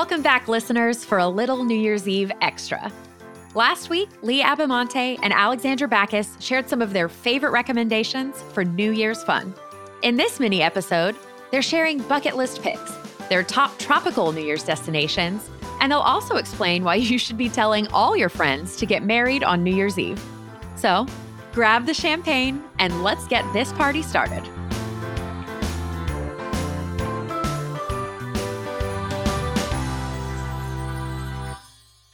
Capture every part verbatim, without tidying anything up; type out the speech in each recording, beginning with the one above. Welcome back, listeners, for a little New Year's Eve extra. Last week, Lee Abbamonte and Alexandra Baackes shared some of their favorite recommendations for New Year's fun. In this mini episode, they're sharing bucket list picks, their top tropical New Year's destinations, and they'll also explain why you should be telling all your friends to get married on New Year's Eve. So, grab the champagne and let's get this party started.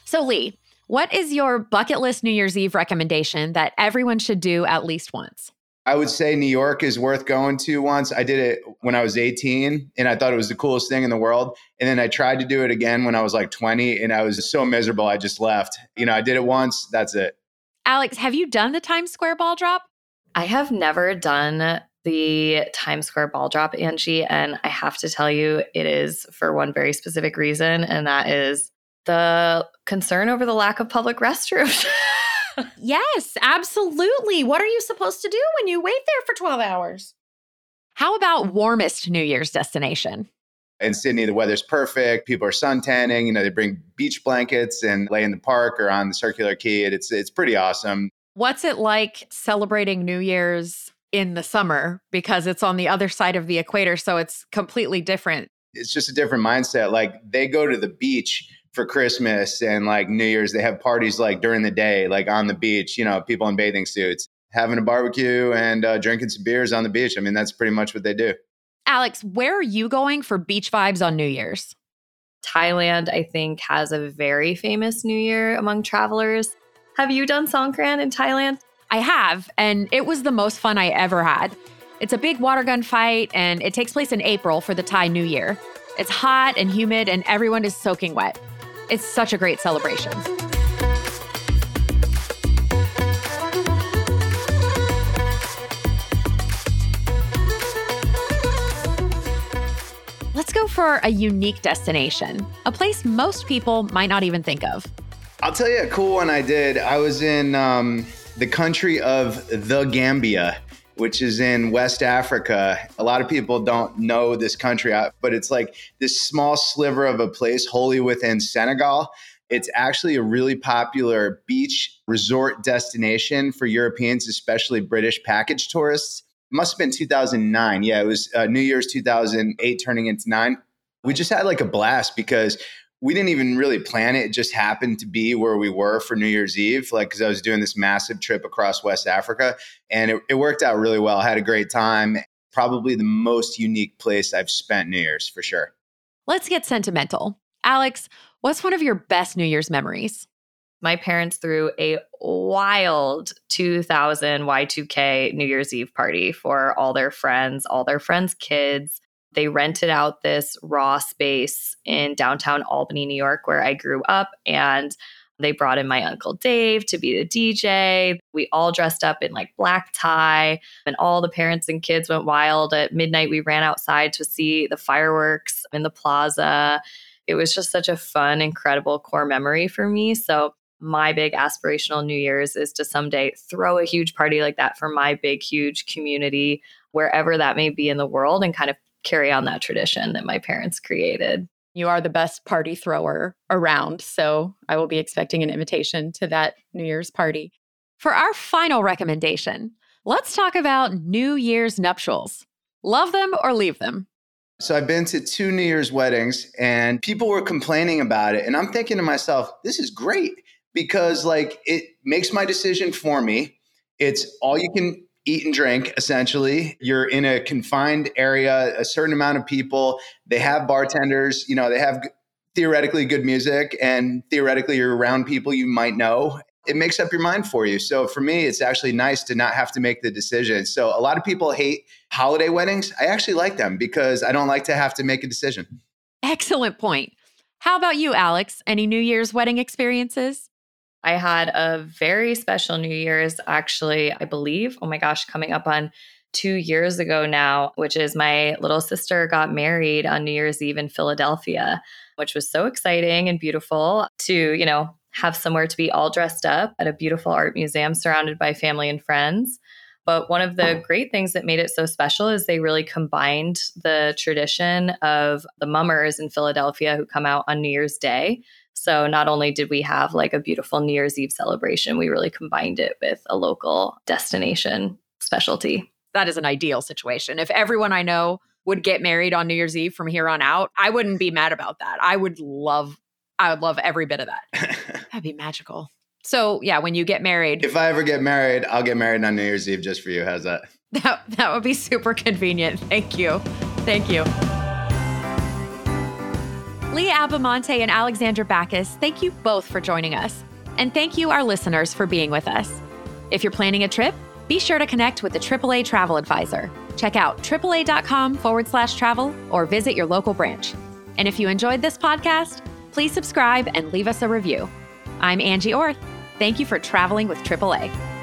So, Lee, what is your bucket list New Year's Eve recommendation that everyone should do at least once? I would say New York is worth going to once. I did it when I was eighteen and I thought it was the coolest thing in the world. And then I tried to do it again when I was like twenty and I was so miserable. I just left. You know, I did it once. That's it. Alex, have you done the Times Square ball drop? I have never done the Times Square ball drop, Angie. And I have to tell you, it is for one very specific reason. And that is the concern over the lack of public restrooms. Yes, absolutely. What are you supposed to do when you wait there for twelve hours? How about warmest New Year's destination? In Sydney, the weather's perfect. People are suntanning. You know, they bring beach blankets and lay in the park or on the circular quay. It's, it's pretty awesome. What's it like celebrating New Year's in the summer? Because it's on the other side of the equator, so it's completely different. It's just a different mindset. Like, they go to the beach for Christmas and like New Year's. They have parties like during the day, like on the beach, you know, people in bathing suits, having a barbecue and uh, drinking some beers on the beach. I mean, that's pretty much what they do. Alex, where are you going for beach vibes on New Year's? Thailand, I think, has a very famous New Year among travelers. Have you done Songkran in Thailand? I have, and it was the most fun I ever had. It's a big water gun fight, and it takes place in April for the Thai New Year. It's hot and humid, and everyone is soaking wet. It's such a great celebration. Let's go for a unique destination, a place most people might not even think of. I'll tell you a cool one I did. I was in um, the country of The Gambia, which is in West Africa. A lot of people don't know this country, but it's like this small sliver of a place wholly within Senegal. It's actually a really popular beach resort destination for Europeans, especially British package tourists. It must have been two thousand nine. Yeah, it was uh, New Year's two thousand eight turning into nine. We just had like a blast because we didn't even really plan it. It just happened to be where we were for New Year's Eve, like, because I was doing this massive trip across West Africa, and it, it worked out really well. I had a great time. Probably the most unique place I've spent New Year's, for sure. Let's get sentimental. Alex, what's one of your best New Year's memories? My parents threw a wild two thousand Y two K New Year's Eve party for all their friends, all their friends' kids. They rented out this raw space in downtown Albany, New York, where I grew up. And they brought in my Uncle Dave to be the D J. We all dressed up in like black tie, and all the parents and kids went wild. At midnight, we ran outside to see the fireworks in the plaza. It was just such a fun, incredible core memory for me. So my big aspirational New Year's is to someday throw a huge party like that for my big, huge community, wherever that may be in the world, and kind of carry on that tradition that my parents created. You are the best party thrower around, so I will be expecting an invitation to that New Year's party. For our final recommendation, let's talk about New Year's nuptials. Love them or leave them. So I've been to two New Year's weddings, and people were complaining about it. And I'm thinking to myself, this is great because, like, it makes my decision for me. It's all you can eat and drink, essentially. You're in a confined area, a certain amount of people. They have bartenders, you know, they have theoretically good music, and theoretically you're around people you might know. It makes up your mind for you. So for me, it's actually nice to not have to make the decision. So a lot of people hate holiday weddings. I actually like them because I don't like to have to make a decision. Excellent point. How about you, Alex? Any New Year's wedding experiences? I had a very special New Year's, actually, I believe, oh my gosh, coming up on two years ago now, which is my little sister got married on New Year's Eve in Philadelphia, which was so exciting and beautiful to, you know, have somewhere to be all dressed up at a beautiful art museum surrounded by family and friends. But one of the great things that made it so special is they really combined the tradition of the mummers in Philadelphia who come out on New Year's Day. So not only did we have like a beautiful New Year's Eve celebration, we really combined it with a local destination specialty. That is an ideal situation. If everyone I know would get married on New Year's Eve from here on out, I wouldn't be mad about that. I would love, I would love every bit of that. That'd be magical. So yeah, when you get married. If I ever get married, I'll get married on New Year's Eve just for you. How's that? That, that would be super convenient. Thank you. Thank you. Lee Abbamonte and Alexandra Baackes, thank you both for joining us. And thank you, our listeners, for being with us. If you're planning a trip, be sure to connect with the triple A Travel Advisor. Check out triple A dot com forward slash travel or visit your local branch. And if you enjoyed this podcast, please subscribe and leave us a review. I'm Angie Orth. Thank you for traveling with triple A.